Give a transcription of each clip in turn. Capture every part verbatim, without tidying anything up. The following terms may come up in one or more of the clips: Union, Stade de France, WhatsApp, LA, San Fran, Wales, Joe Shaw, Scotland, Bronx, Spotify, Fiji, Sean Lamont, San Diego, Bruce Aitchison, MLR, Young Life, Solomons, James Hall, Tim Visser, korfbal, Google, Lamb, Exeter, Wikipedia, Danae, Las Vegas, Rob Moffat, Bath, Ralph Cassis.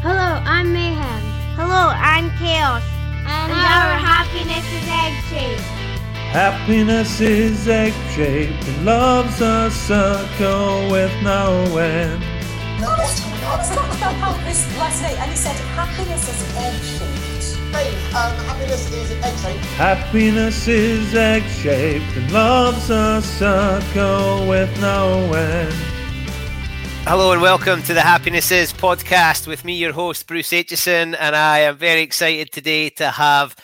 Hello, I'm Mayhem. Hello, I'm Chaos. And, and our, our happiness is egg-shaped. Happiness is egg-shaped, and love's a circle with no end. God, God talked about this last night, and he said happiness is egg-shaped. Hey, um, happiness is egg-shaped. Happiness is egg-shaped, and love's a circle with no end. Hello and welcome to the Happiness Is podcast with me, your host, Bruce Aitchison, and I am very excited today to have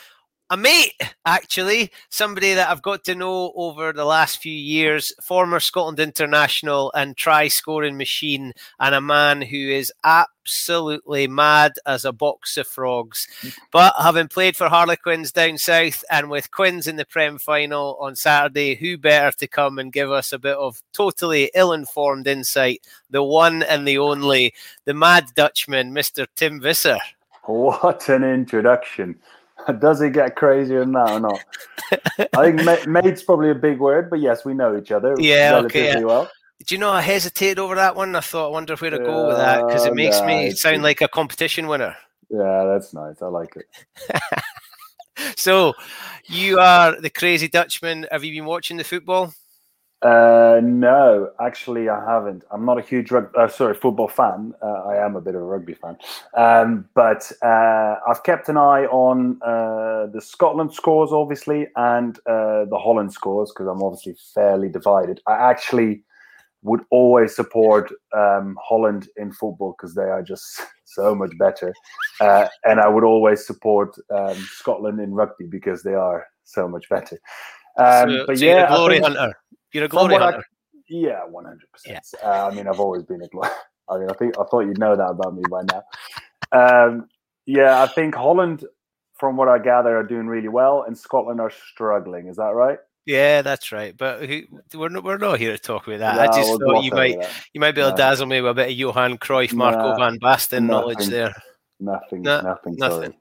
a mate, actually, somebody that I've got to know over the last few years, former Scotland international and try-scoring machine, and a man who is absolutely mad as a box of frogs. But having played for Harlequins down south and with Quins in the Prem final on Saturday, who better to come and give us a bit of totally ill-informed insight? The one and the only, the mad Dutchman, Mister Tim Visser. What an introduction. Does it get crazier than that or not? I think ma- mate's probably a big word, but yes, we know each other yeah, relatively okay, yeah. well. Do you know, I hesitated over that one. I thought, I wonder where to yeah, go with that, because it makes nah, me sound like a competition winner. Yeah, that's nice. I like it. So, you are the crazy Dutchman. Have you been watching the football? Uh, no, actually, I haven't. I'm not a huge rug- uh, sorry football fan. Uh, I am a bit of a rugby fan, um, but uh, I've kept an eye on uh, the Scotland scores, obviously, and uh, the Holland scores because I'm obviously fairly divided. I actually would always support um, Holland in football because they are just so much better, uh, and I would always support um, Scotland in rugby because they are so much better. Um, so, but so yeah, you're a glory hunter. You're a glory hunter. I, yeah, one hundred percent. I mean, I've always been a glory. I mean, I think I thought you'd know that about me by now. Um, yeah, I think Holland, from what I gather, are doing really well, and Scotland are struggling. Is that right? Yeah, that's right. But who, we're not, we're not here to talk about that. No, I just we'll thought you might that. you might be able no. to dazzle me with a bit of Johan Cruyff, Marco no, van Basten nothing, knowledge there. Nothing. No, nothing. Nothing. Sorry.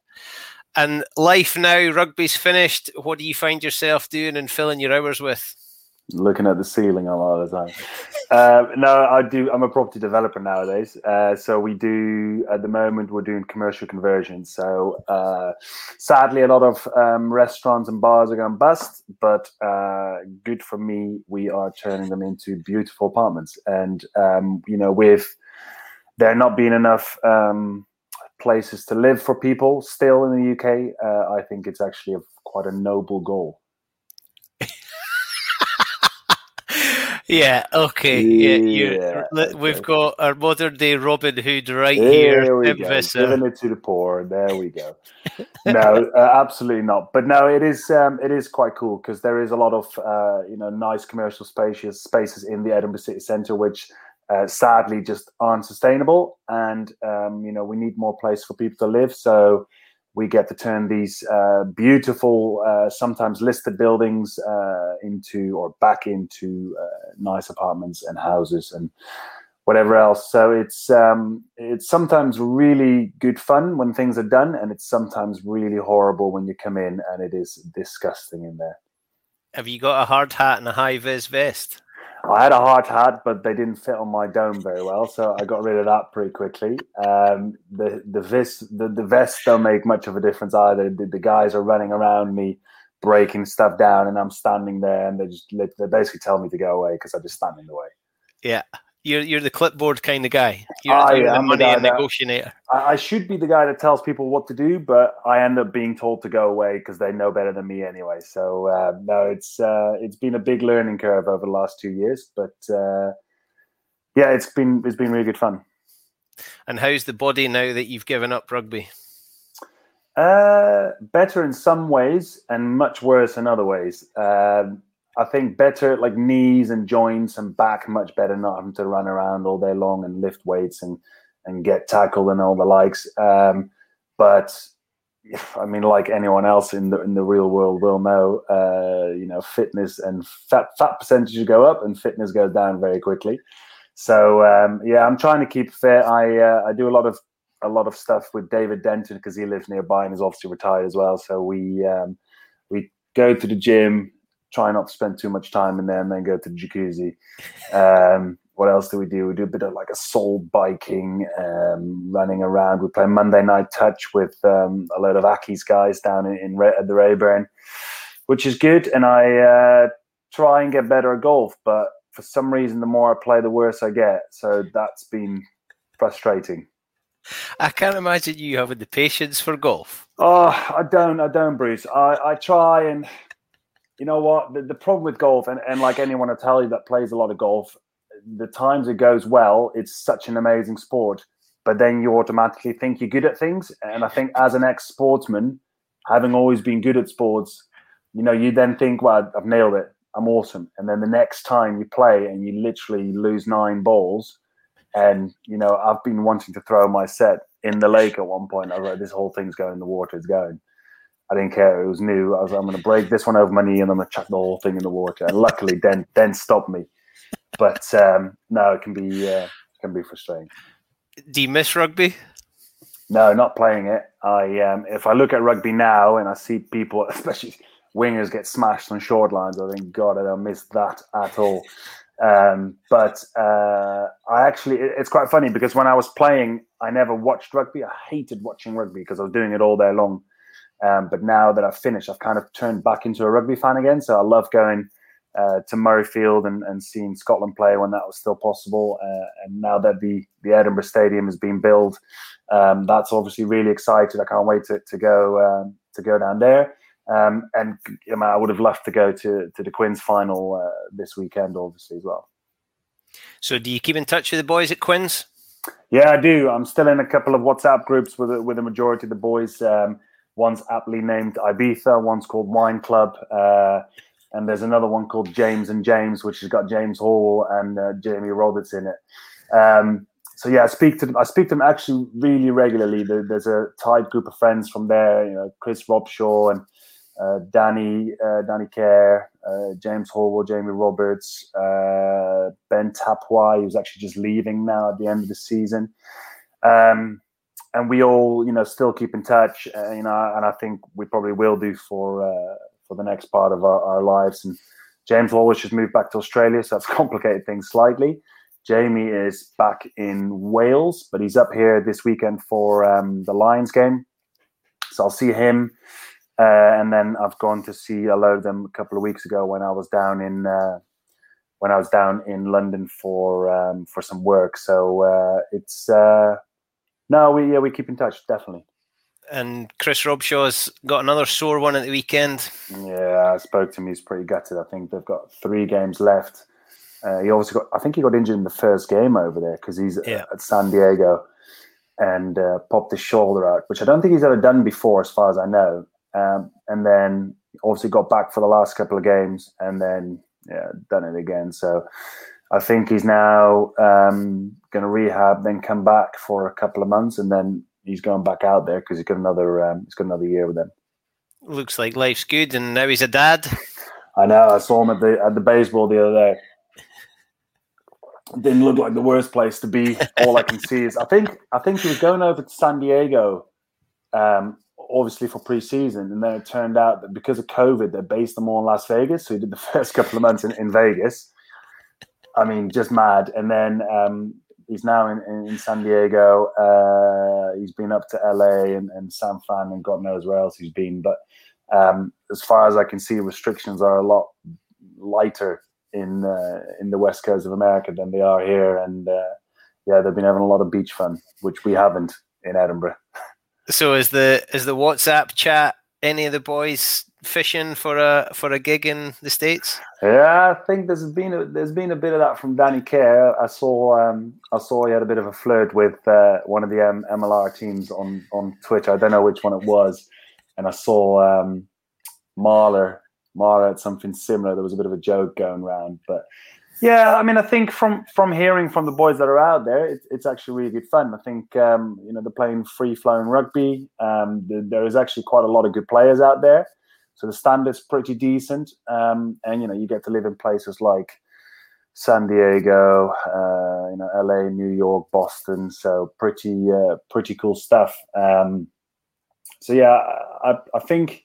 And life now, rugby's finished. What do you find yourself doing and filling your hours with? Looking at the ceiling a lot of the time. uh, no, I do. I'm a property developer nowadays. Uh, so we do, at the moment, we're doing commercial conversions. So uh, sadly, a lot of um, restaurants and bars are going bust. But uh, good for me, we are turning them into beautiful apartments. And, um, you know, with there not being enough um, places to live for people still in the U K, uh, I think it's actually a, quite a noble goal. Yeah, okay. Yeah, yeah, okay. We've got our modern-day Robin Hood right here. There we Tim go. Visser. Giving it to the poor. There we go. No, uh, absolutely not. But no, it is um, it is quite cool because there is a lot of uh, you know nice commercial spaces, spaces in the Edinburgh city centre, which uh, sadly just aren't sustainable. And, um, you know, we need more place for people to live. So we get to turn these uh, beautiful, uh, sometimes listed buildings uh, into or back into uh, nice apartments and houses and whatever else. So it's um, it's sometimes really good fun when things are done, and it's sometimes really horrible when you come in and it is disgusting in there. Have you got a hard hat and a high-vis vest? I had a hard hat, but they didn't fit on my dome very well, so I got rid of that pretty quickly. Um, the the vis, the, the vests don't make much of a difference either. The, the guys are running around me, breaking stuff down, and I'm standing there, and they just they basically tell me to go away because I just stand in the way. Yeah, you're you're the clipboard kind of guy. You're, I, you're the I'm money the and that, negotiator. I, I should be the guy that tells people what to do, but I end up being told to go away because they know better than me anyway. So uh, no, it's uh, it's been a big learning curve over the last two years, but uh, yeah, it's been it's been really good fun. And how's the body now that you've given up rugby? Uh, better in some ways, and much worse in other ways. Um, I think better, like knees and joints and back, much better not having to run around all day long and lift weights and, and get tackled and all the likes. Um, but I mean, like anyone else in the in the real world will know, uh, you know, fitness and fat fat percentages go up and fitness goes down very quickly. So um, yeah, I'm trying to keep fit. I uh, I do a lot of a lot of stuff with David Denton because he lives nearby and is obviously retired as well. So we um, we go to the gym. Try not to spend too much time in there, and then go to the jacuzzi. Um, what else do we do? We do a bit of like a soul biking, um, running around. We play Monday Night Touch with um, a load of Aki's guys down in, in Ray, at the Rayburn, which is good. And I uh, try and get better at golf, but for some reason, the more I play, the worse I get. So that's been frustrating. I can't imagine you having the patience for golf. Oh, I don't. I don't, Bruce. I, I try and... You know what? The, the problem with golf, and, and like anyone I tell you that plays a lot of golf, the times it goes well, it's such an amazing sport. But then you automatically think you're good at things. And I think as an ex-sportsman, having always been good at sports, you know, you then think, well, I've nailed it. I'm awesome. And then the next time you play and you literally lose nine balls. And, you know, I've been wanting to throw my set in the lake at one point. I was like, this whole thing's going in the water. It's going. I didn't care. It was new. I was like, I'm going to break this one over my knee and I'm going to chuck the whole thing in the water. And luckily, then then stopped me. But um, no, it can be uh, can be frustrating. Do you miss rugby? No, not playing it. I um, if I look at rugby now and I see people, especially wingers, get smashed on short lines, I think, God, I don't miss that at all. Um, but uh, I actually, it, it's quite funny because when I was playing, I never watched rugby. I hated watching rugby because I was doing it all day long. Um, but now that I've finished, I've kind of turned back into a rugby fan again. So I love going uh, to Murrayfield and, and seeing Scotland play when that was still possible. Uh, and now that the, the Edinburgh Stadium has been built, um, that's obviously really exciting. I can't wait to, to go um, to go down there. Um, and you know, I would have loved to go to, to the Quins final uh, this weekend, obviously, as well. So do you keep in touch with the boys at Quins? Yeah, I do. I'm still in a couple of WhatsApp groups with, with the majority of the boys. Um One's aptly named Ibiza, one's called Wine Club, uh, and there's another one called James and James, which has got James Hall and uh, Jamie Roberts in it. Um, so yeah, I speak to them. I speak to them actually really regularly. There, there's a tight group of friends from there. You know, Chris Robshaw and uh, Danny, uh, Danny Care, uh, James Hall, Jamie Roberts, uh, Ben Tapwai, who's actually just leaving now at the end of the season. Um, And we all, you know, still keep in touch, uh, you know, and I think we probably will do for uh, for the next part of our, our lives. And James Wallace just moved back to Australia, so that's complicated things slightly. Jamie is back in Wales, but he's up here this weekend for um, the Lions game. So I'll see him. Uh, and then I've gone to see a load of them a couple of weeks ago when I was down in... Uh, when I was down in London for, um, for some work. So uh, it's... Uh, No, we yeah, we keep in touch, definitely. And Chris Robshaw's got another sore one at the weekend. Yeah, I spoke to him. He's pretty gutted. I think they've got three games left. Uh, he obviously got. I think he got injured in the first game over there because he's yeah. at San Diego and uh, popped his shoulder out, which I don't think he's ever done before, as far as I know. Um, and then obviously got back for the last couple of games and then yeah, done it again. So I think he's now um, going to rehab, then come back for a couple of months, and then he's going back out there because he's got another um, he's got another year with him. Looks like life's good, and now he's a dad. I know. I saw him at the at the baseball the other day. Didn't look like the worst place to be. All I can see is I think I think he was going over to San Diego, um, obviously for pre-season, and then it turned out that because of COVID, they based them all in Las Vegas. So he did the first couple of months in, in Vegas. I mean, just mad. And then um, he's now in, in, in San Diego. Uh, he's been up to L A and, and San Fran and God knows where else he's been. But um, as far as I can see, restrictions are a lot lighter in uh, in the West Coast of America than they are here. And uh, yeah, they've been having a lot of beach fun, which we haven't in Edinburgh. So is the is the WhatsApp chat any of the boys fishing for a for a gig in the States? Yeah, I think there's been a, there's been a bit of that from Danny Care. I saw um, I saw he had a bit of a flirt with uh, one of the um, M L R teams on on Twitter. I don't know which one it was, and I saw um, Marler Marler had something similar. There was a bit of a joke going around, but yeah, I mean, I think from from hearing from the boys that are out there, it, it's actually really good fun. I think um, you know they're playing free flowing rugby. Um, the, there is actually quite a lot of good players out there. So the standard's pretty decent, um, and you know you get to live in places like San Diego, uh, you know, L A, New York, Boston. So pretty, uh, pretty cool stuff. Um, so yeah, I, I think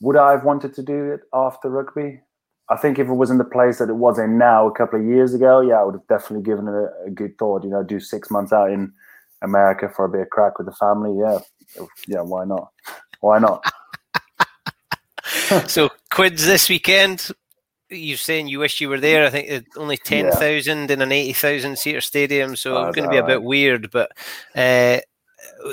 would I have wanted to do it after rugby? I think if it was in the place that it was in now a couple of years ago, yeah, I would have definitely given it a, a good thought. You know, do six months out in America for a bit of crack with the family. Yeah, yeah, why not? Why not? So Quids this weekend, you're saying you wish you were there. I think only ten thousand yeah. in an eighty thousand seater stadium, so oh, it's going to be right. a bit weird. But uh,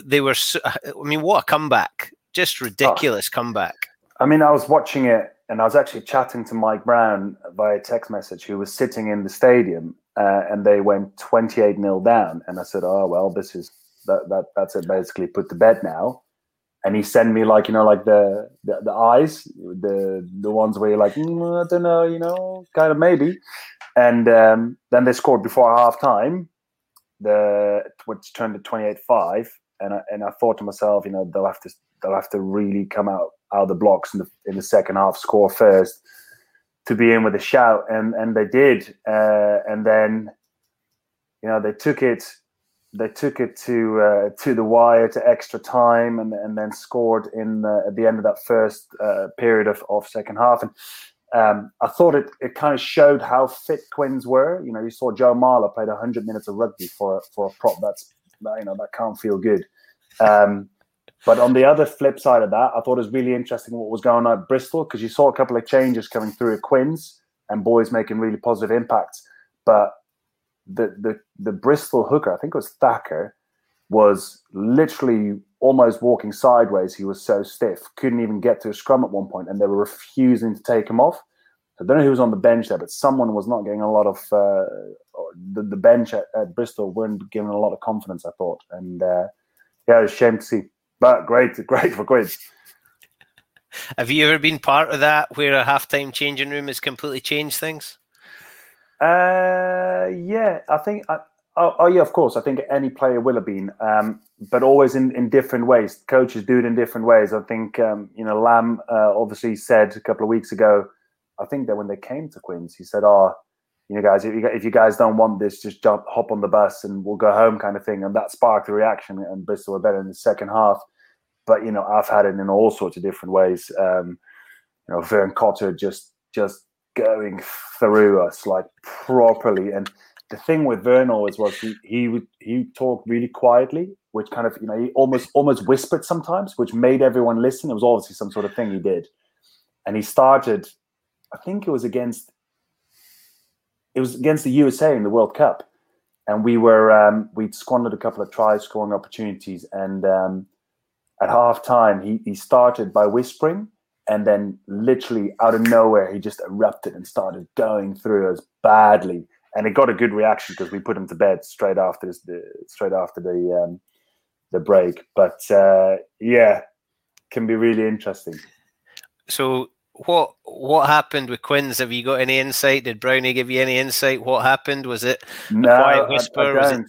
they were, so, I mean, what a comeback. Just ridiculous oh. comeback. I mean, I was watching it and I was actually chatting to Mike Brown via text message, who was sitting in the stadium, uh, and they went twenty-eight nil down. And I said, oh, well, this is that, that that's it, basically put to bed now. And he sent me like, you know, like the, the, the eyes, the the ones where you're like, mm, I don't know, you know, kind of maybe. And um, then they scored before half time, the which turned to twenty-eight five. And I, and I thought to myself, you know, they'll have to they'll have to really come out, out of the blocks in the, in the second half, score first to be in with a shout. And, and they did. Uh, and then, you know, they took it. They took it to uh, to the wire, to extra time, and and then scored in the, at the end of that first uh, period of, of second half. And um, I thought it, it kind of showed how fit Quins were. You know, you saw Joe Marler played one hundred minutes of rugby for for a prop. That's you know that can't feel good. Um, but on the other flip side of that, I thought it was really interesting what was going on at Bristol, because you saw a couple of changes coming through at Quins and boys making really positive impacts, but. The, the the Bristol hooker, I think it was Thacker, was literally almost walking sideways. He was so stiff, couldn't even get to a scrum at one point, and they were refusing to take him off. I don't know who was on the bench there, but someone was not getting a lot of uh, the, the bench at, at Bristol weren't given a lot of confidence, I thought. And uh, yeah, it was a shame to see, but great, great for Quids. Have you ever been part of that where a halftime changing room has completely changed things? Uh, yeah, I think, I, oh, oh yeah, of course, I think any player will have been, um, but always in, in different ways. Coaches do it in different ways. I think, um, you know, Lamb uh, obviously said a couple of weeks ago, I think that when they came to Quins, he said, oh, you know, guys, if you, if you guys don't want this, just jump, hop on the bus and we'll go home kind of thing. And that sparked a reaction, and Bristol were better in the second half. But, you know, I've had it in all sorts of different ways. Um, you know, Vern Cotter just, just, going through us like properly, and the thing with Vern always was he he would he talked really quietly, which kind of you know he almost almost whispered sometimes, which made everyone listen. It was obviously some sort of thing he did, and he started. I think it was against it was against the U S A in the World Cup, and we were um, we'd squandered a couple of try scoring opportunities, and um, at half time he he started by whispering. And then literally out of nowhere, he just erupted and started going through us badly. And it got a good reaction because we put him to bed straight after this, the, straight after the um, the break. But uh, yeah, can be really interesting. So what what happened with Quins? Have you got any insight? Did Brownie give you any insight? What happened? Was it no, a quiet whisper? I, I was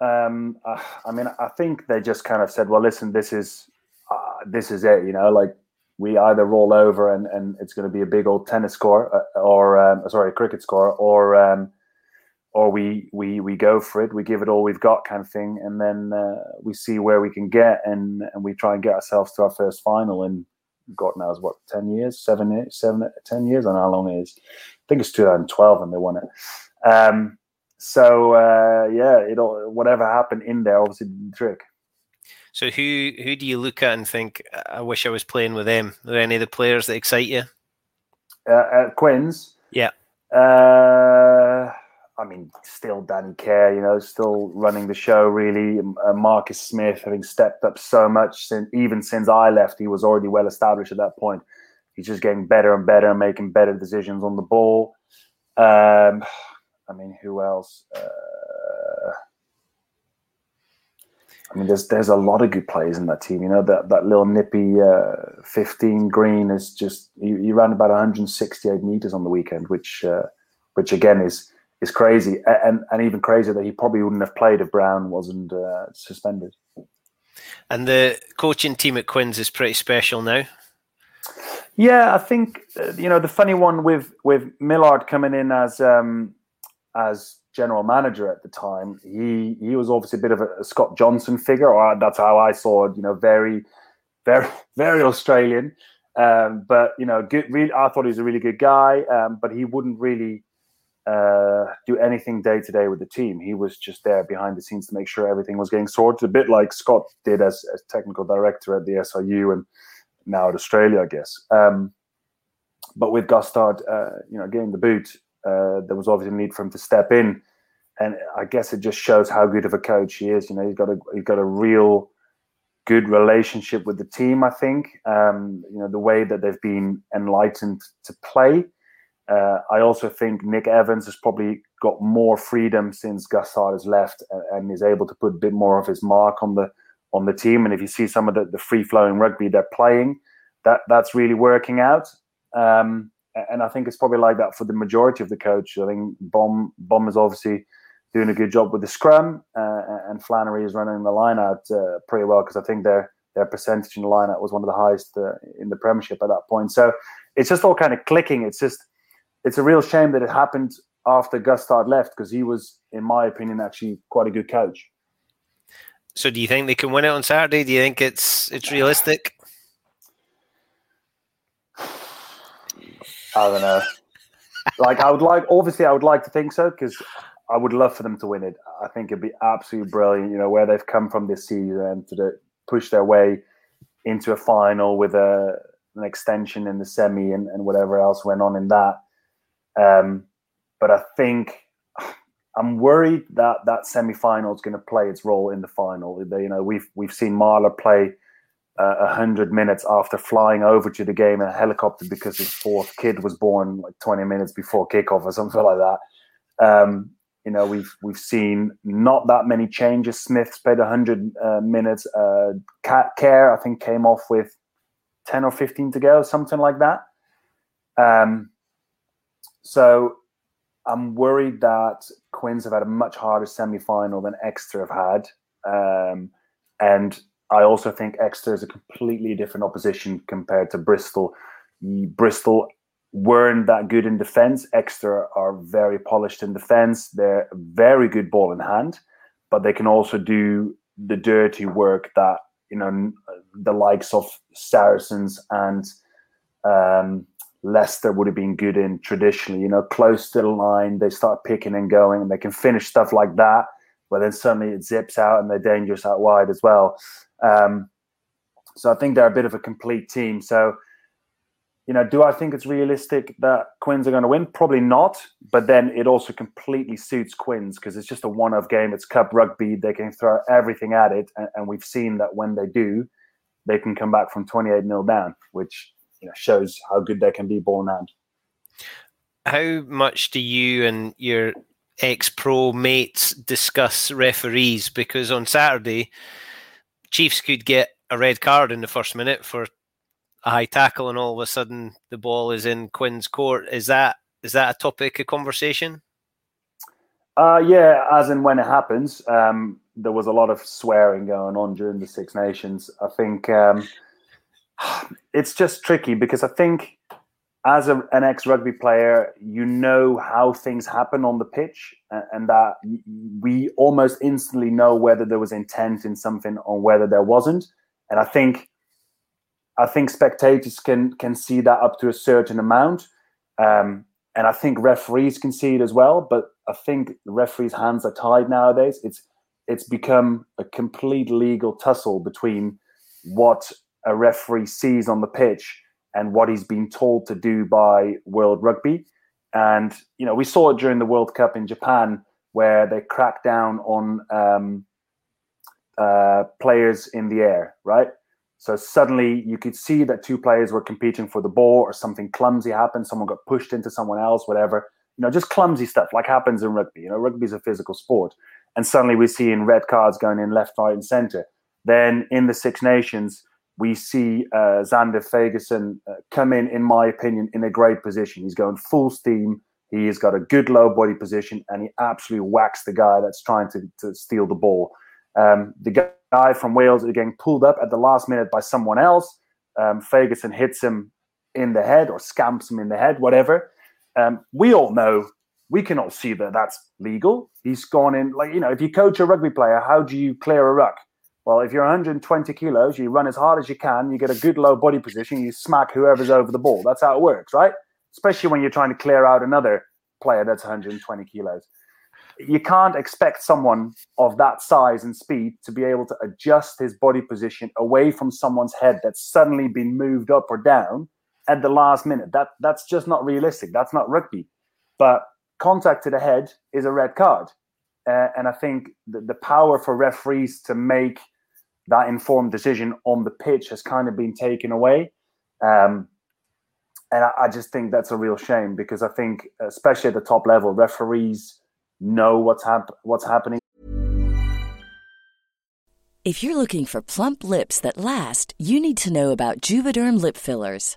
it? Um, I, I mean, I think they just kind of said, "Well, listen, this is uh, this is it." You know, like we either roll over and, and it's going to be a big old tennis score, uh, or um, sorry, a cricket score, or um, or we we we go for it. We give it all we've got, kind of thing, and then uh, we see where we can get, and and we try and get ourselves to our first final in. God knows what, ten years, seven, eight, seven, ten years, I don't know how long it is. I think it's two thousand twelve and they won it. Um, so, uh, yeah, it all, whatever happened in there obviously didn't trick. So who who do you look at and think, I wish I was playing with them? Are there any of the players that excite you? Uh, at Quins? Yeah. Uh, I mean, still Danny Care, you know, still running the show, really. Uh, Marcus Smith, having stepped up so much, since, even since I left, he was already well established at that point. He's just getting better and better and making better decisions on the ball. Um, I mean, who else? Uh, I mean, there's there's a lot of good players in that team. You know, that, that little nippy uh, fifteen Green is just, he, he ran about one hundred sixty-eight meters on the weekend, which, uh, which again is... It's crazy, and and even crazier that he probably wouldn't have played if Brown wasn't uh, suspended. And the coaching team at Quins is pretty special now. Yeah, I think uh, you know the funny one with with Millard coming in as um, as general manager at the time. He he was obviously a bit of a, a Scott Johnson figure, or that's how I saw it. You know, very very very Australian, um, but you know, good. Really, I thought he was a really good guy, um, but he wouldn't really. Uh, do anything day to day with the team. He was just there behind the scenes to make sure everything was getting sorted, a bit like Scott did as, as technical director at the S I U and now at Australia, I guess. Um, but with Gustard, uh, you know, getting the boot, uh, there was obviously a need for him to step in, and I guess it just shows how good of a coach he is. You know, he's got a he's got a real good relationship with the team. I think um, you know the way that they've been enlightened to play. Uh, I also think Nick Evans has probably got more freedom since Gustard has left and, and is able to put a bit more of his mark on the on the team. And if you see some of the, the free-flowing rugby they're playing, that that's really working out. Um, and I think it's probably like that for the majority of the coach. I think Bom, Bom is obviously doing a good job with the scrum uh, and Flannery is running the line-out uh, pretty well because I think their, their percentage in the line-out was one of the highest uh, in the Premiership at that point. So it's just all kind of clicking. It's just... It's a real shame that it happened after Gustard left because he was, in my opinion, actually quite a good coach. So do you think they can win it on Saturday? Do you think it's it's realistic? I don't know. Like, I would like, obviously, I would like to think so because I would love for them to win it. I think it'd be absolutely brilliant, you know, where they've come from this season and to the, push their way into a final with a, an extension in the semi and, and whatever else went on in that. Um, but I think I'm worried that that semi-final is going to play its role in the final. You know, we've we've seen Marler play uh, one hundred minutes after flying over to the game in a helicopter because his fourth kid was born like twenty minutes before kickoff or something like that. Um, you know, we've we've seen not that many changes. Smith's played one hundred uh, minutes. Uh, Care, I think, came off with ten or fifteen to go, something like that. Um. So I'm worried that Quins have had a much harder semi-final than Exeter have had. Um, and I also think Exeter is a completely different opposition compared to Bristol. Bristol weren't that good in defence. Exeter are very polished in defence. They're very good ball in hand, but they can also do the dirty work that, you know, the likes of Saracens and... Um, Leicester would have been good in traditionally, you know, close to the line. They start picking and going and they can finish stuff like that. But then suddenly it zips out and they're dangerous out wide as well. Um, so I think they're a bit of a complete team. So, you know, do I think it's realistic that Quins are going to win? Probably not. But then it also completely suits Quins because it's just a one-off game. It's cup rugby. They can throw everything at it. And, and we've seen that when they do, they can come back from twenty-eight nil down, which... You know, shows how good they can be ball in hand. How much do you and your ex-pro mates discuss referees? Because on Saturday, Chiefs could get a red card in the first minute for a high tackle and all of a sudden the ball is in Quinn's court. Is that is that a topic of conversation? Uh, yeah, as and when it happens. Um, there was a lot of swearing going on during the Six Nations. I think um, it's just tricky because I think as a, an ex-rugby player, you know how things happen on the pitch and, and that we almost instantly know whether there was intent in something or whether there wasn't. And I think I think spectators can can see that up to a certain amount. Um, and I think referees can see it as well. But I think referees' hands are tied nowadays. It's it's become a complete legal tussle between what a referee sees on the pitch and what he's been told to do by World Rugby. And, you know, we saw it during the World Cup in Japan where they cracked down on um, uh, players in the air, right? So suddenly you could see that two players were competing for the ball or something clumsy happened. Someone got pushed into someone else, whatever. You know, just clumsy stuff like happens in rugby. You know, rugby is a physical sport. And suddenly we're seeing red cards going in left, right and centre. Then in the Six Nations, we see uh, Xander Fagerson uh, come in, in my opinion, in a great position. He's going full steam. He's got a good low body position and he absolutely whacks the guy that's trying to, to steal the ball. Um, the guy from Wales is getting pulled up at the last minute by someone else. Um, Fagerson hits him in the head or scamps him in the head, whatever. Um, we all know, we can all see that that's legal. He's gone in, like, you know, if you coach a rugby player, how do you clear a ruck? Well, if you're one hundred twenty kilos, you run as hard as you can, you get a good low body position, you smack whoever's over the ball. That's how it works, right? Especially when you're trying to clear out another player that's one hundred twenty kilos. You can't expect someone of that size and speed to be able to adjust his body position away from someone's head that's suddenly been moved up or down at the last minute. That That's just not realistic. That's not rugby. But contact to the head is a red card. Uh, and I think the, the power for referees to make that informed decision on the pitch has kind of been taken away. Um, and I, I just think that's a real shame because I think, especially at the top level, referees know what's hap- what's happening. If you're looking for plump lips that last, you need to know about Juvederm lip fillers.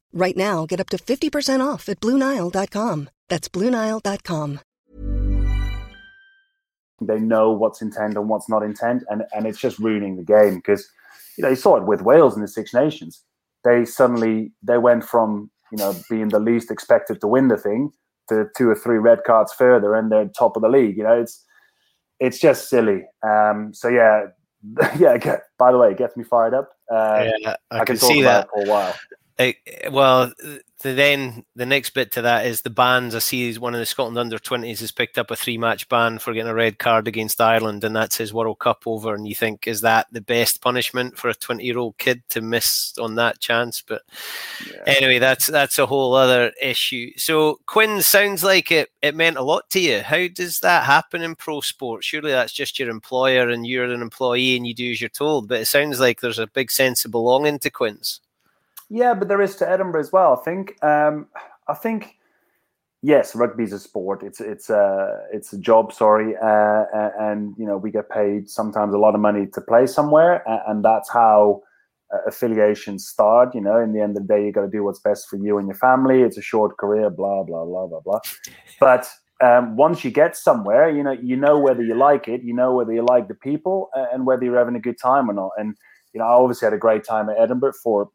Right now, get up to fifty percent off at Blue Nile dot com. That's Blue Nile dot com. They know what's intent and what's not intent, and, and it's just ruining the game because, you know, you saw it with Wales in the Six Nations. They suddenly, they went from, you know, being the least expected to win the thing to two or three red cards further and they're top of the league. You know, it's, It's just silly. Um, so, yeah, yeah. Get, by the way, it gets me fired up. Uh, yeah, I, I can, can talk see about that it for a while. It, well, the, then the next bit to that is the bans. I see one of the Scotland under twenties has picked up a three-match ban for getting a red card against Ireland, and that's his World Cup over. And you think, is that the best punishment for a twenty-year-old kid to miss on that chance? But yeah. anyway, that's that's a whole other issue. So, Quinn, sounds like it, it meant a lot to you. How does that happen in pro sport? Surely that's just your employer and you're an employee and you do as you're told, but it sounds like there's a big sense of belonging to Quinn's. Yeah, but there is to Edinburgh as well. I think. Um, I think. Yes, rugby is a sport. It's it's a it's a job. Sorry, uh, and you know we get paid sometimes a lot of money to play somewhere, and that's how affiliations start. You know, in the end of the day, you got to do what's best for you and your family. It's a short career. Blah blah blah blah blah. But um, once you get somewhere, you know you know whether you like it, you know whether you like the people, and whether you're having a good time or not. And you know, I obviously had a great time at Edinburgh for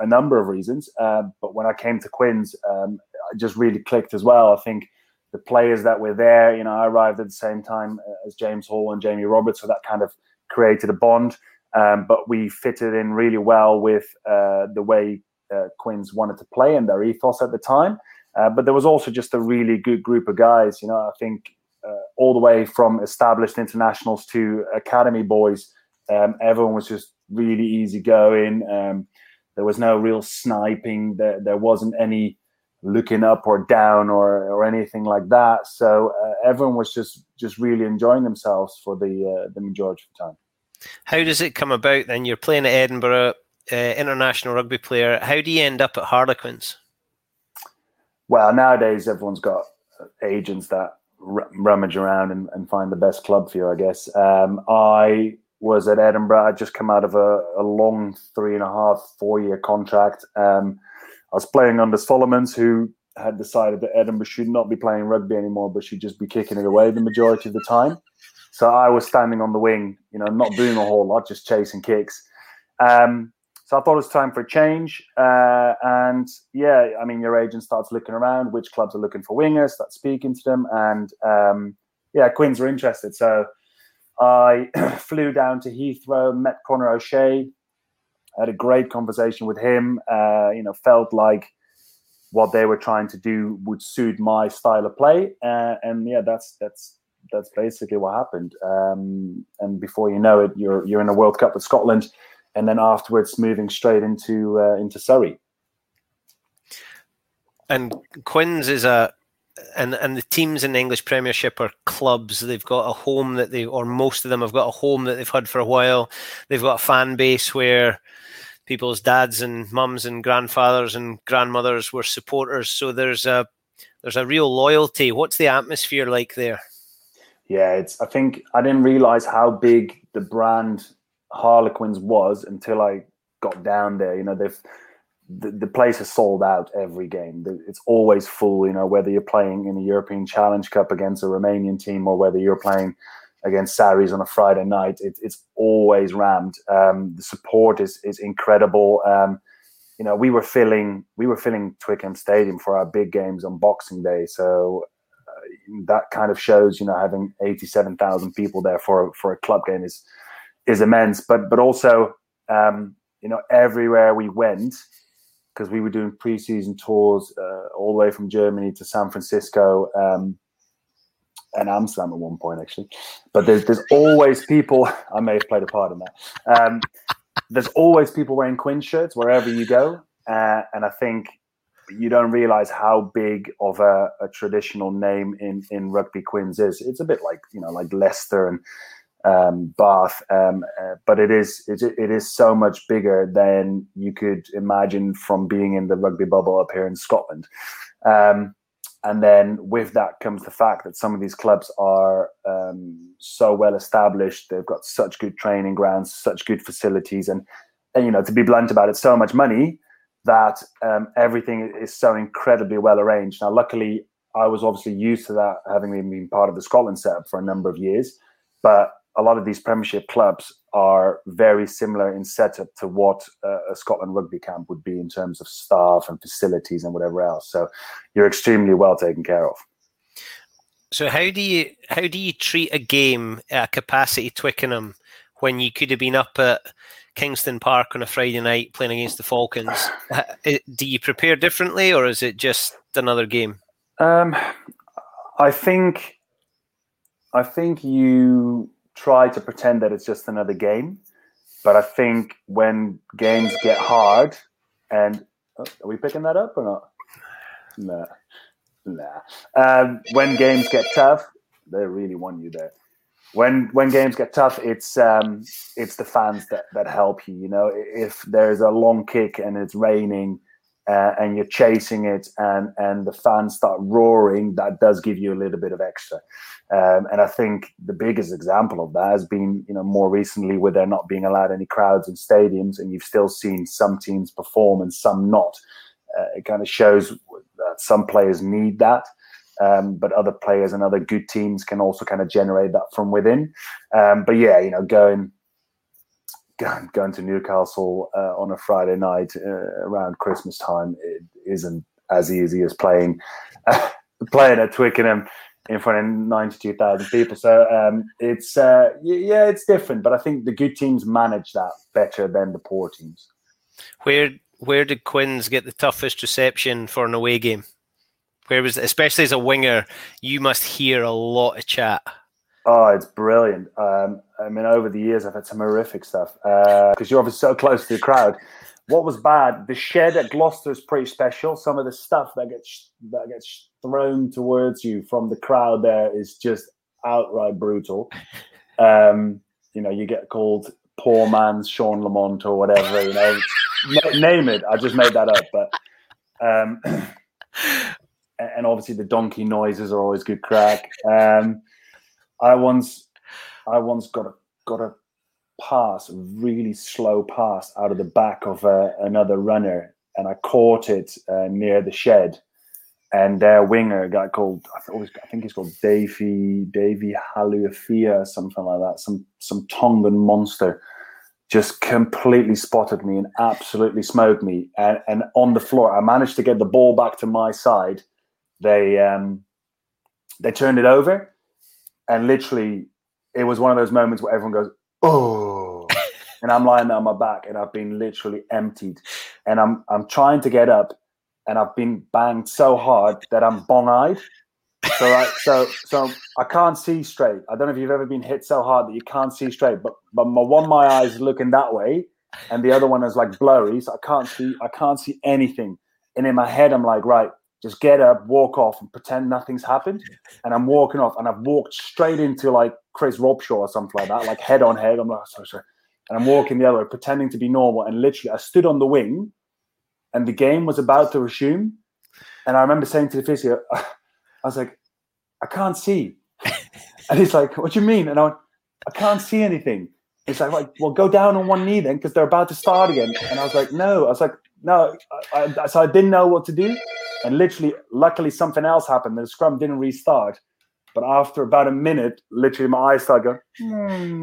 a number of reasons. Uh, but when I came to Quins, um, I just really clicked as well. I think the players that were there, you know, I arrived at the same time as James Hall and Jamie Roberts, so that kind of created a bond. Um, but we fitted in really well with uh, the way uh, Quins wanted to play and their ethos at the time. Uh, but there was also just a really good group of guys, you know, I think uh, all the way from established internationals to academy boys, um, everyone was just really easygoing. Um, there was no real sniping. There, there wasn't any looking up or down or or anything like that. So uh, everyone was just just really enjoying themselves for the uh, the majority of the time. How does it come about then? You're playing at Edinburgh, uh, international rugby player. How do you end up at Harlequins? Well, nowadays everyone's got agents that r- rummage around and, and find the best club for you, I guess. Um, I was at Edinburgh. I'd just come out of a, a long three and a half, four year contract. Um, I was playing under Solomons, who had decided that Edinburgh should not be playing rugby anymore, but should just be kicking it away the majority of the time. So I was standing on the wing, you know, not doing a whole lot, just chasing kicks. Um, so I thought it was time for a change. Uh, and yeah, I mean, your agent starts looking around, which clubs are looking for wingers, start speaking to them. And um, yeah, Quins were interested. So I flew down to Heathrow, met Conor O'Shea, had a great conversation with him, uh, you know, felt like what they were trying to do would suit my style of play. Uh, and yeah, that's that's that's basically what happened. Um, and before you know it, you're you're in a World Cup with Scotland, and then afterwards moving straight into uh, into Surrey. And Quins is a, and and the teams in the English Premiership are clubs. They've got a home that they, or most of them have got a home that they've had for a while. They've got a fan base where people's dads and mums and grandfathers and grandmothers were supporters. So there's a there's a real loyalty. What's the atmosphere like there? Yeah, it's. I think I didn't realise how big the brand Harlequins was until I got down there. You know, they've. The, the place is sold out every game. It's always full, you know, whether you're playing in a European Challenge Cup against a Romanian team or whether you're playing against Sarries on a Friday night. It, it's always rammed. Um, the support is is incredible. Um, you know, we were filling we were filling Twickenham Stadium for our big games on Boxing Day. So uh, that kind of shows, you know, having eighty-seven thousand people there for for a club game is is immense. But but also, um, you know, everywhere we went, because we were doing pre-season tours uh, all the way from Germany to San Francisco um, and Amsterdam at one point, actually. But there's there's always people. I may have played a part in that. Um, there's always people wearing Quins shirts wherever you go, uh, and I think you don't realise how big of a, a traditional name in in rugby Quins is. It's a bit like you know like Leicester and um Bath um uh, but it is it, it is so much bigger than you could imagine from being in the rugby bubble up here in Scotland, um and then with that comes the fact that some of these clubs are um so well established. They've got such good training grounds, such good facilities, and and you know, to be blunt about it, so much money that um everything is so incredibly well arranged. Now luckily I was obviously used to that, having been part of the Scotland setup for a number of years, but a lot of these Premiership clubs are very similar in setup to what uh, a Scotland rugby camp would be in terms of staff and facilities and whatever else. So you're extremely well taken care of. So how do you how do you treat a game at a capacity Twickenham when you could have been up at Kingston Park on a Friday night playing against the Falcons? Do you prepare differently, or is it just another game? Um, I think I think you. try to pretend that it's just another game, but I think when games get hard, and oh, are we picking that up or not? Nah, nah. Um, when games get tough, they really want you there. when when games get tough, it's um, it's the fans that, that help you. You know, if there's a long kick and it's raining uh, and you're chasing it and, and the fans start roaring, that does give you a little bit of extra. Um, and I think the biggest example of that has been, you know, more recently where they're not being allowed any crowds in stadiums, and you've still seen some teams perform and some not. Uh, it kind of shows that some players need that. Um, but other players and other good teams can also kind of generate that from within. Um, but yeah, you know, going going, going to Newcastle uh, on a Friday night uh, around Christmas time, it isn't as easy as playing uh, playing at Twickenham in front of ninety-two thousand people. So um, it's uh, yeah, it's different. But I think the good teams manage that better than the poor teams. Where where did Quins get the toughest reception for an away game? Where was, especially as a winger, you must hear a lot of chat. Oh, it's brilliant. Um, I mean, over the years, I've had some horrific stuff because uh, you're obviously so close to the crowd. What was bad, the shed at Gloucester is pretty special. Some of the stuff that gets that gets thrown towards you from the crowd there is just outright brutal. Um, you know, you get called poor man's Sean Lamont or whatever, you know. N- name it. I just made that up. But... Um, and obviously the donkey noises are always good crack. Um, I once, I once got a got a pass, a really slow pass out of the back of uh, another runner, and I caught it uh, near the shed. And their winger, a guy called, I, thought was, I think he's called Davy Davy Haluafia, something like that, some some Tongan monster, just completely spotted me and absolutely smoked me. And, and on the floor, I managed to get the ball back to my side. They um, they turned it over, and literally, it was one of those moments where everyone goes, "Oh!" and I'm lying there on my back, and I've been literally emptied. And I'm I'm trying to get up, and I've been banged so hard that I'm bong-eyed. So I, so so I can't see straight. I don't know if you've ever been hit so hard that you can't see straight, but but my one my eye is looking that way, and the other one is like blurry, so I can't see I can't see anything. And in my head, I'm like, right. Just get up, walk off, and pretend nothing's happened. And I'm walking off, and I've walked straight into like Chris Robshaw or something like that, like head on head. I'm like, oh, sorry, sorry. And I'm walking the other way, pretending to be normal. And literally, I stood on the wing, and the game was about to resume. And I remember saying to the physio, I was like, I can't see. And he's like, what do you mean? And I went, I can't see anything. It's like, well, go down on one knee then, because they're about to start again. And I was like, no. I was like, no. I, I, so I didn't know what to do. And literally, luckily, something else happened. The scrum didn't restart. But after about a minute, literally, my eyes started going,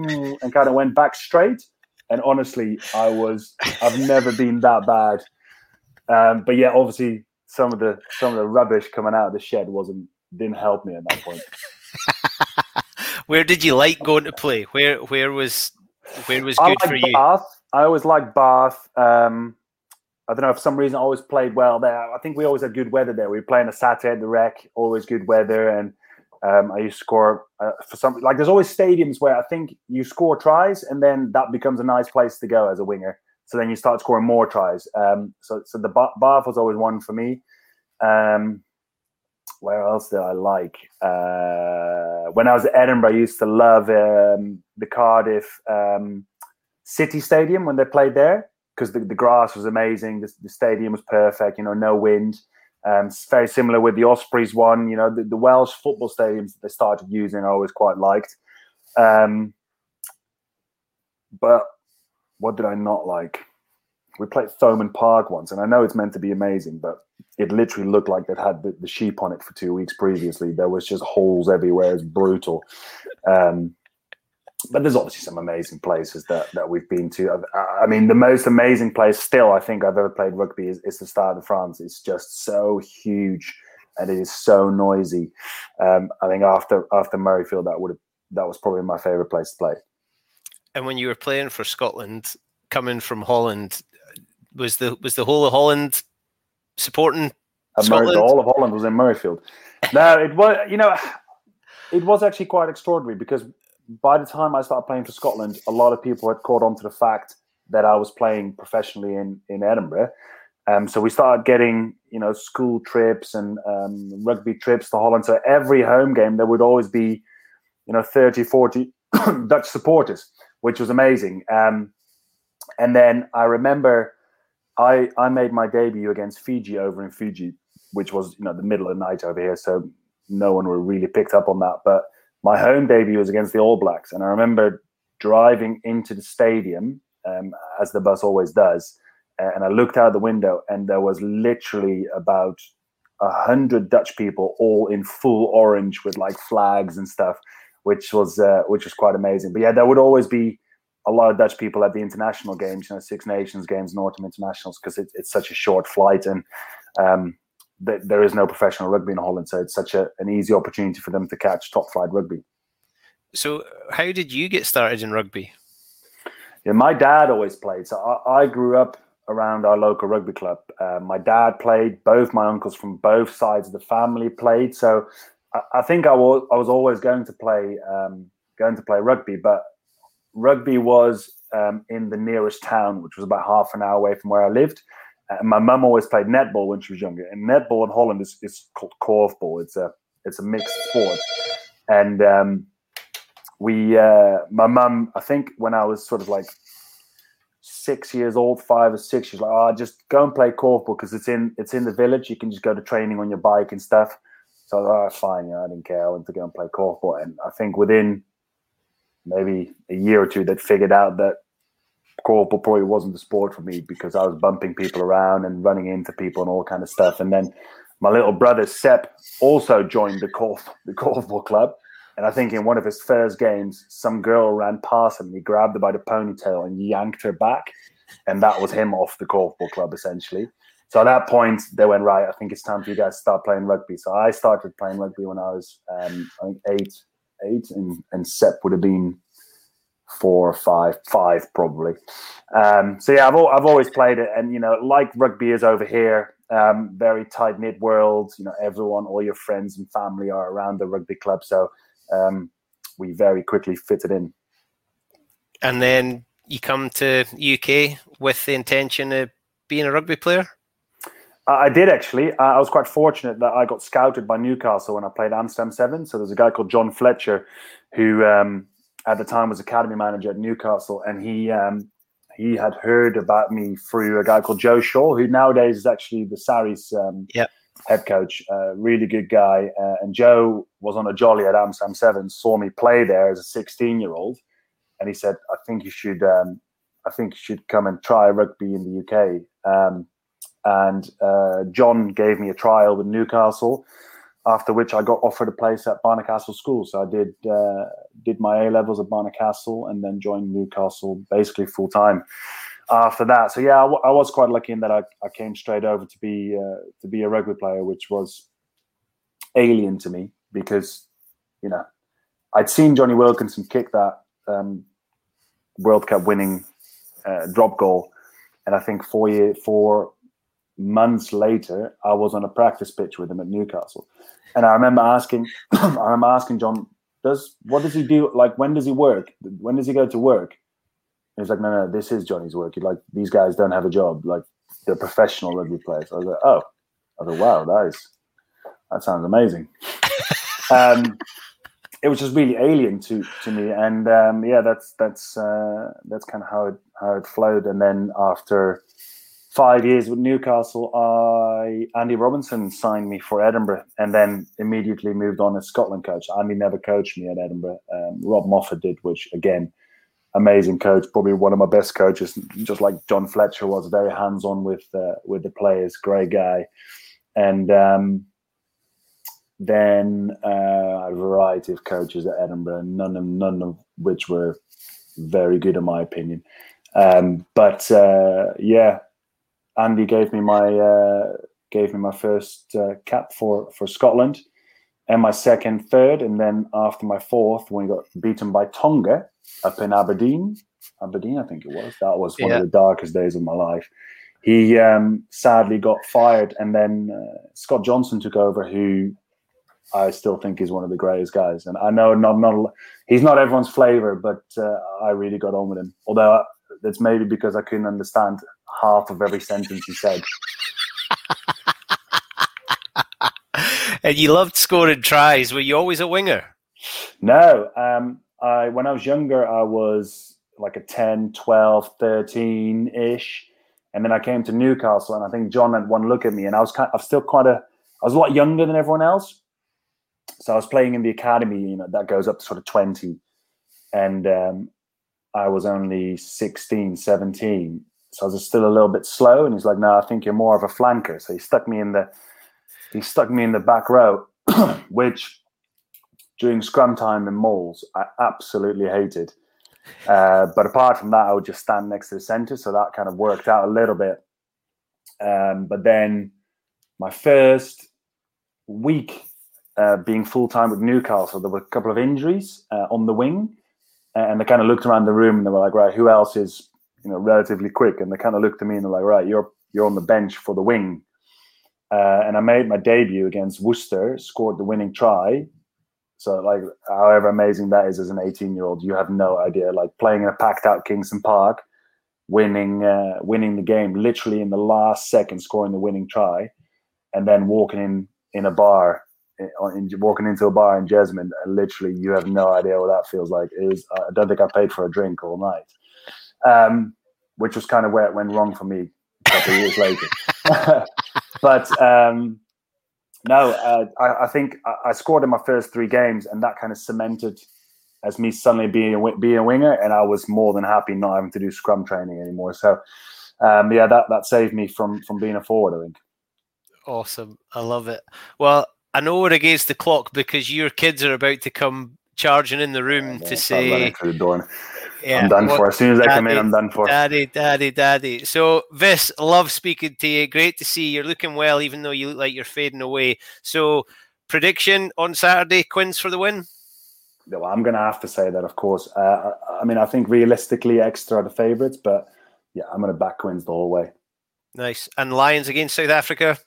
mm, and kind of went back straight. And honestly, I was, I've never been that bad. Um, but yeah, obviously, some of the some of the rubbish coming out of the shed wasn't didn't help me at that point. Where did you like going to play? Where where was where was good for you? Bath. I always liked Bath. Um, I don't know, for some reason I always played well there. I think we always had good weather there. We were playing a Saturday at the rec, always good weather. And um, I used to score uh, for some, like there's always stadiums where I think you score tries and then that becomes a nice place to go as a winger. So then you start scoring more tries. Um, so so the Bath was always one for me. Um, where else did I like? Uh, when I was at Edinburgh, I used to love um, the Cardiff um, City Stadium when they played there. Because the, the grass was amazing, the, the stadium was perfect, you know, no wind. Um, it's very similar with the Ospreys one, you know, the, the Welsh football stadiums that they started using I always quite liked. Um, but what did I not like? We played Thoman Park once, and I know it's meant to be amazing, but it literally looked like they'd had the, the sheep on it for two weeks previously. There was just holes everywhere. It was brutal. Um, But there's obviously some amazing places that, that we've been to. I, I mean, the most amazing place still I think I've ever played rugby is, is the Stade de France. It's just so huge and it is so noisy. Um, I think after after Murrayfield, that would have that was probably my favourite place to play. And when you were playing for Scotland, coming from Holland, was the was the whole of Holland supporting Scotland? The whole of Holland was in Murrayfield. No, it was you know, it was actually quite extraordinary because. By the time I started playing for Scotland, a lot of people had caught on to the fact that I was playing professionally in, in Edinburgh. Um, so we started getting, you know, school trips and um, rugby trips to Holland. So every home game, there would always be you know, thirty, forty Dutch supporters, which was amazing. Um, and then I remember I, I made my debut against Fiji over in Fiji, which was, you know, the middle of the night over here. So no one really picked up on that. But my home debut was against the All Blacks. And I remember driving into the stadium, um, as the bus always does. And I looked out the window and there was literally about a hundred Dutch people all in full orange with like flags and stuff, which was uh, which was quite amazing. But yeah, there would always be a lot of Dutch people at the international games, you know, Six Nations games and autumn internationals, because it, it's such a short flight, and um, th- there is no professional rugby in Holland. So it's such a, an easy opportunity for them to catch top flight rugby. So how did you get started in rugby? Yeah, my dad always played. So I, I grew up around our local rugby club. Uh, my dad played, both my uncles from both sides of the family played. So I, I think I was I was always going to play um, going to play rugby, but rugby was um, in the nearest town, which was about half an hour away from where I lived. And my mum always played netball when she was younger. And netball in Holland is, is called korfbal. It's a it's a mixed sport. And um, we uh, my mum, I think when I was sort of like six years old, five or six, she's like, "Oh, just go and play korfbal because it's in it's in the village. You can just go to training on your bike and stuff." So I was like, "Oh, fine, you know, I didn't care. I wanted to go and play korfbal." And I think within maybe a year or two, they'd figured out that korfball probably wasn't the sport for me because I was bumping people around and running into people and all kind of stuff. And then my little brother, Sepp, also joined the korf, the korfball club. And I think in one of his first games, some girl ran past him and he grabbed her by the ponytail and yanked her back. And that was him off the korfball club, essentially. So at that point, they went, right, I think it's time for you guys to start playing rugby. So I started playing rugby when I was um, I think eight, eight, and, and Sepp would have been four or five, five probably. Um, so yeah, I've al- I've always played it, and you know, like rugby is over here, um, very tight knit world. You know, everyone, all your friends and family are around the rugby club, so um, we very quickly fitted in. And then you come to U K with the intention of being a rugby player. I did actually. I was quite fortunate that I got scouted by Newcastle when I played Amsterdam Seven. So there's a guy called John Fletcher, who um, at the time was academy manager at Newcastle, and he um, he had heard about me through a guy called Joe Shaw, who nowadays is actually the Sarries um, yep. head coach. Uh, really good guy. Uh, and Joe was on a jolly at Amsterdam Seven, saw me play there as a sixteen-year-old, and he said, "I think you should, um, I think you should come and try rugby in the U K." Um, And uh, John gave me a trial with Newcastle, after which I got offered a place at Barnacastle School. So I did uh, did my A-levels at Barnacastle and then joined Newcastle basically full-time after that. So, yeah, I, w- I was quite lucky in that I, I came straight over to be uh, to be a rugby player, which was alien to me because, you know, I'd seen Johnny Wilkinson kick that um, World Cup winning uh, drop goal. And I think four year, four... months later, I was on a practice pitch with him at Newcastle, and I remember asking, I remember asking John, "Does what does he do? Like, when does he work? When does he go to work?" And he's like, "No, no, this is Johnny's work. Like, these guys don't have a job. Like, they're professional rugby players." I was like, "Oh," I was like, "Wow, that is that sounds amazing." um, it was just really alien to to me, and um, yeah, that's that's uh, that's kind of how it how it flowed, and then after five years with Newcastle, I, Andy Robinson signed me for Edinburgh and then immediately moved on as Scotland coach. Andy never coached me at Edinburgh. Um, Rob Moffat did, which, again, amazing coach, probably one of my best coaches, just like John Fletcher was, very hands-on with uh, with the players, great guy. And um, then uh, a variety of coaches at Edinburgh, none of, none of which were very good in my opinion. Um, but, uh, yeah. Andy gave me my uh, gave me my first uh, cap for, for Scotland, and my second, third, and then after my fourth, when we got beaten by Tonga up in Aberdeen, Aberdeen, I think it was. That was one yeah. of the darkest days of my life. He um, sadly got fired, and then uh, Scott Johnson took over, who I still think is one of the greatest guys. And I know not not he's not everyone's flavour, but uh, I really got on with him. Although that's maybe because I couldn't understand half of every sentence he said. And you loved scoring tries. Were you always a winger? No. Um, I when I was younger, I was like a ten, twelve, thirteen-ish. And then I came to Newcastle, and I think John had one look at me, and I was kind of, I was still quite a, I was a lot younger than everyone else. So I was playing in the academy, you know, that goes up to sort of twenty. And um, I was only sixteen, seventeen. So I was still a little bit slow. And he's like, no, I think you're more of a flanker. So he stuck me in the, he stuck me in the back row, which during scrum time in Moles, I absolutely hated. Uh, but apart from that, I would just stand next to the centre. So that kind of worked out a little bit. Um, but then my first week uh, being full-time with Newcastle, there were a couple of injuries uh, on the wing. And they kind of looked around the room and they were like, right, who else is, you know, relatively quick? And they kind of looked at me and they're like, right, you're you're on the bench for the wing. Uh, and I made my debut against Worcester, scored the winning try. So, like, however amazing that is as an eighteen-year-old, you have no idea. Like, playing in a packed-out Kingston Park, winning uh, winning the game literally in the last second, scoring the winning try, and then walking in, in a bar, in, in, walking into a bar in Jesmond, and literally you have no idea what that feels like. It was, I don't think I paid for a drink all night, um, which was kind of where it went wrong for me a couple of years later. But... Um, No, uh, I, I think I scored in my first three games, and that kind of cemented as me suddenly being a, being a winger, and I was more than happy not having to do scrum training anymore. So, um, yeah, that, that saved me from, from being a forward, I think. Awesome. I love it. Well, I know we're against the clock because your kids are about to come charging in the room yeah, to say... I'm running through the door. Yeah, I'm done well, for. As soon as daddy, I come in, I'm done for. Daddy, daddy, daddy. So, Vis, love speaking to you. Great to see you. You're looking well, even though you look like you're fading away. So, prediction on Saturday, Quins for the win? Yeah, well, I'm going to have to say that, of course. Uh, I, I mean, I think realistically, Exeter are the favourites, but yeah, I'm going to back Quins the whole way. Nice. And Lions against South Africa?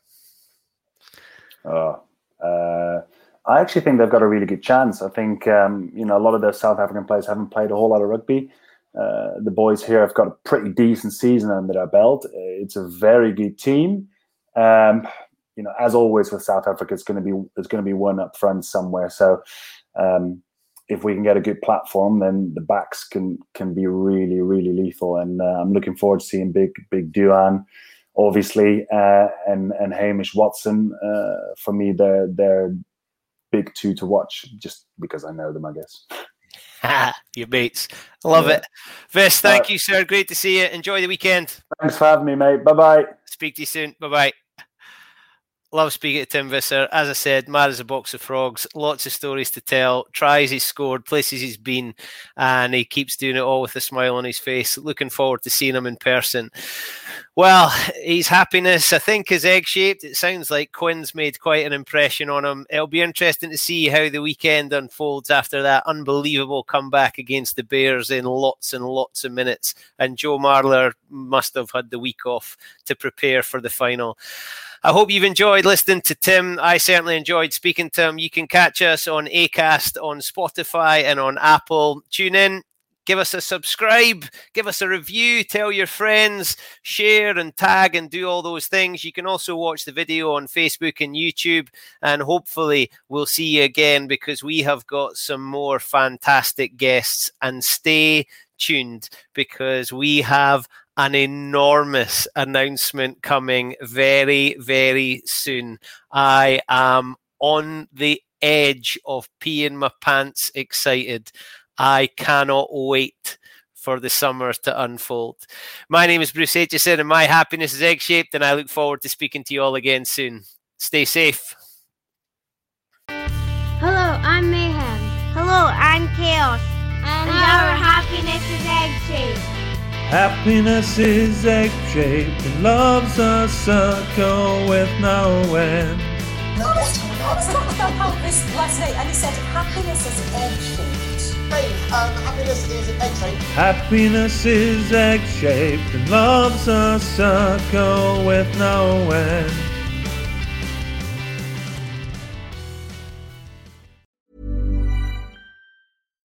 Oh, uh... I actually think they've got a really good chance. I think, um, you know, a lot of those South African players haven't played a whole lot of rugby. Uh, the boys here have got a pretty decent season under their belt. It's a very good team. Um, you know, as always with South Africa, it's going to be it's going to be one up front somewhere. So um, if we can get a good platform, then the backs can can be really, really lethal. And uh, I'm looking forward to seeing Big Big Duan. Obviously, uh, and and Hamish Watson. Uh, for me, they're they're. big two to watch, just because I know them, I guess. Your mates. Love yeah. it. Vis, thank right. you, sir. Great to see you. Enjoy the weekend. Thanks for having me, mate. Bye-bye. Speak to you soon. Bye-bye. Love speaking to Tim Visser. As I said, mad as a box of frogs. Lots of stories to tell. Tries he's scored, places he's been, and he keeps doing it all with a smile on his face. Looking forward to seeing him in person. Well, his happiness, I think, is egg-shaped. It sounds like Quinn's made quite an impression on him. It'll be interesting to see how the weekend unfolds after that unbelievable comeback against the Bears in lots and lots of minutes. And Joe Marler must have had the week off to prepare for the final. I hope you've enjoyed listening to Tim. I certainly enjoyed speaking to him. You can catch us on Acast, on Spotify, and on Apple. Tune in, give us a subscribe, give us a review, tell your friends, share and tag and do all those things. You can also watch the video on Facebook and YouTube, and hopefully we'll see you again because we have got some more fantastic guests. And stay tuned because we have an enormous announcement coming very, very soon. I am on the edge of peeing my pants excited. I cannot wait for the summer to unfold. My name is Bruce Aitchison and my happiness is egg-shaped, and I look forward to speaking to you all again soon. Stay safe. Hello, I'm Mayhem. Hello, I'm Chaos. And, and our, our happiness is egg-shaped. Happiness is egg-shaped and love's a circle with no end. No, that's not how this last night, and he said happiness is egg-shaped. Hey, um, happiness is egg-shaped. Happiness is egg-shaped and love's a circle with no end.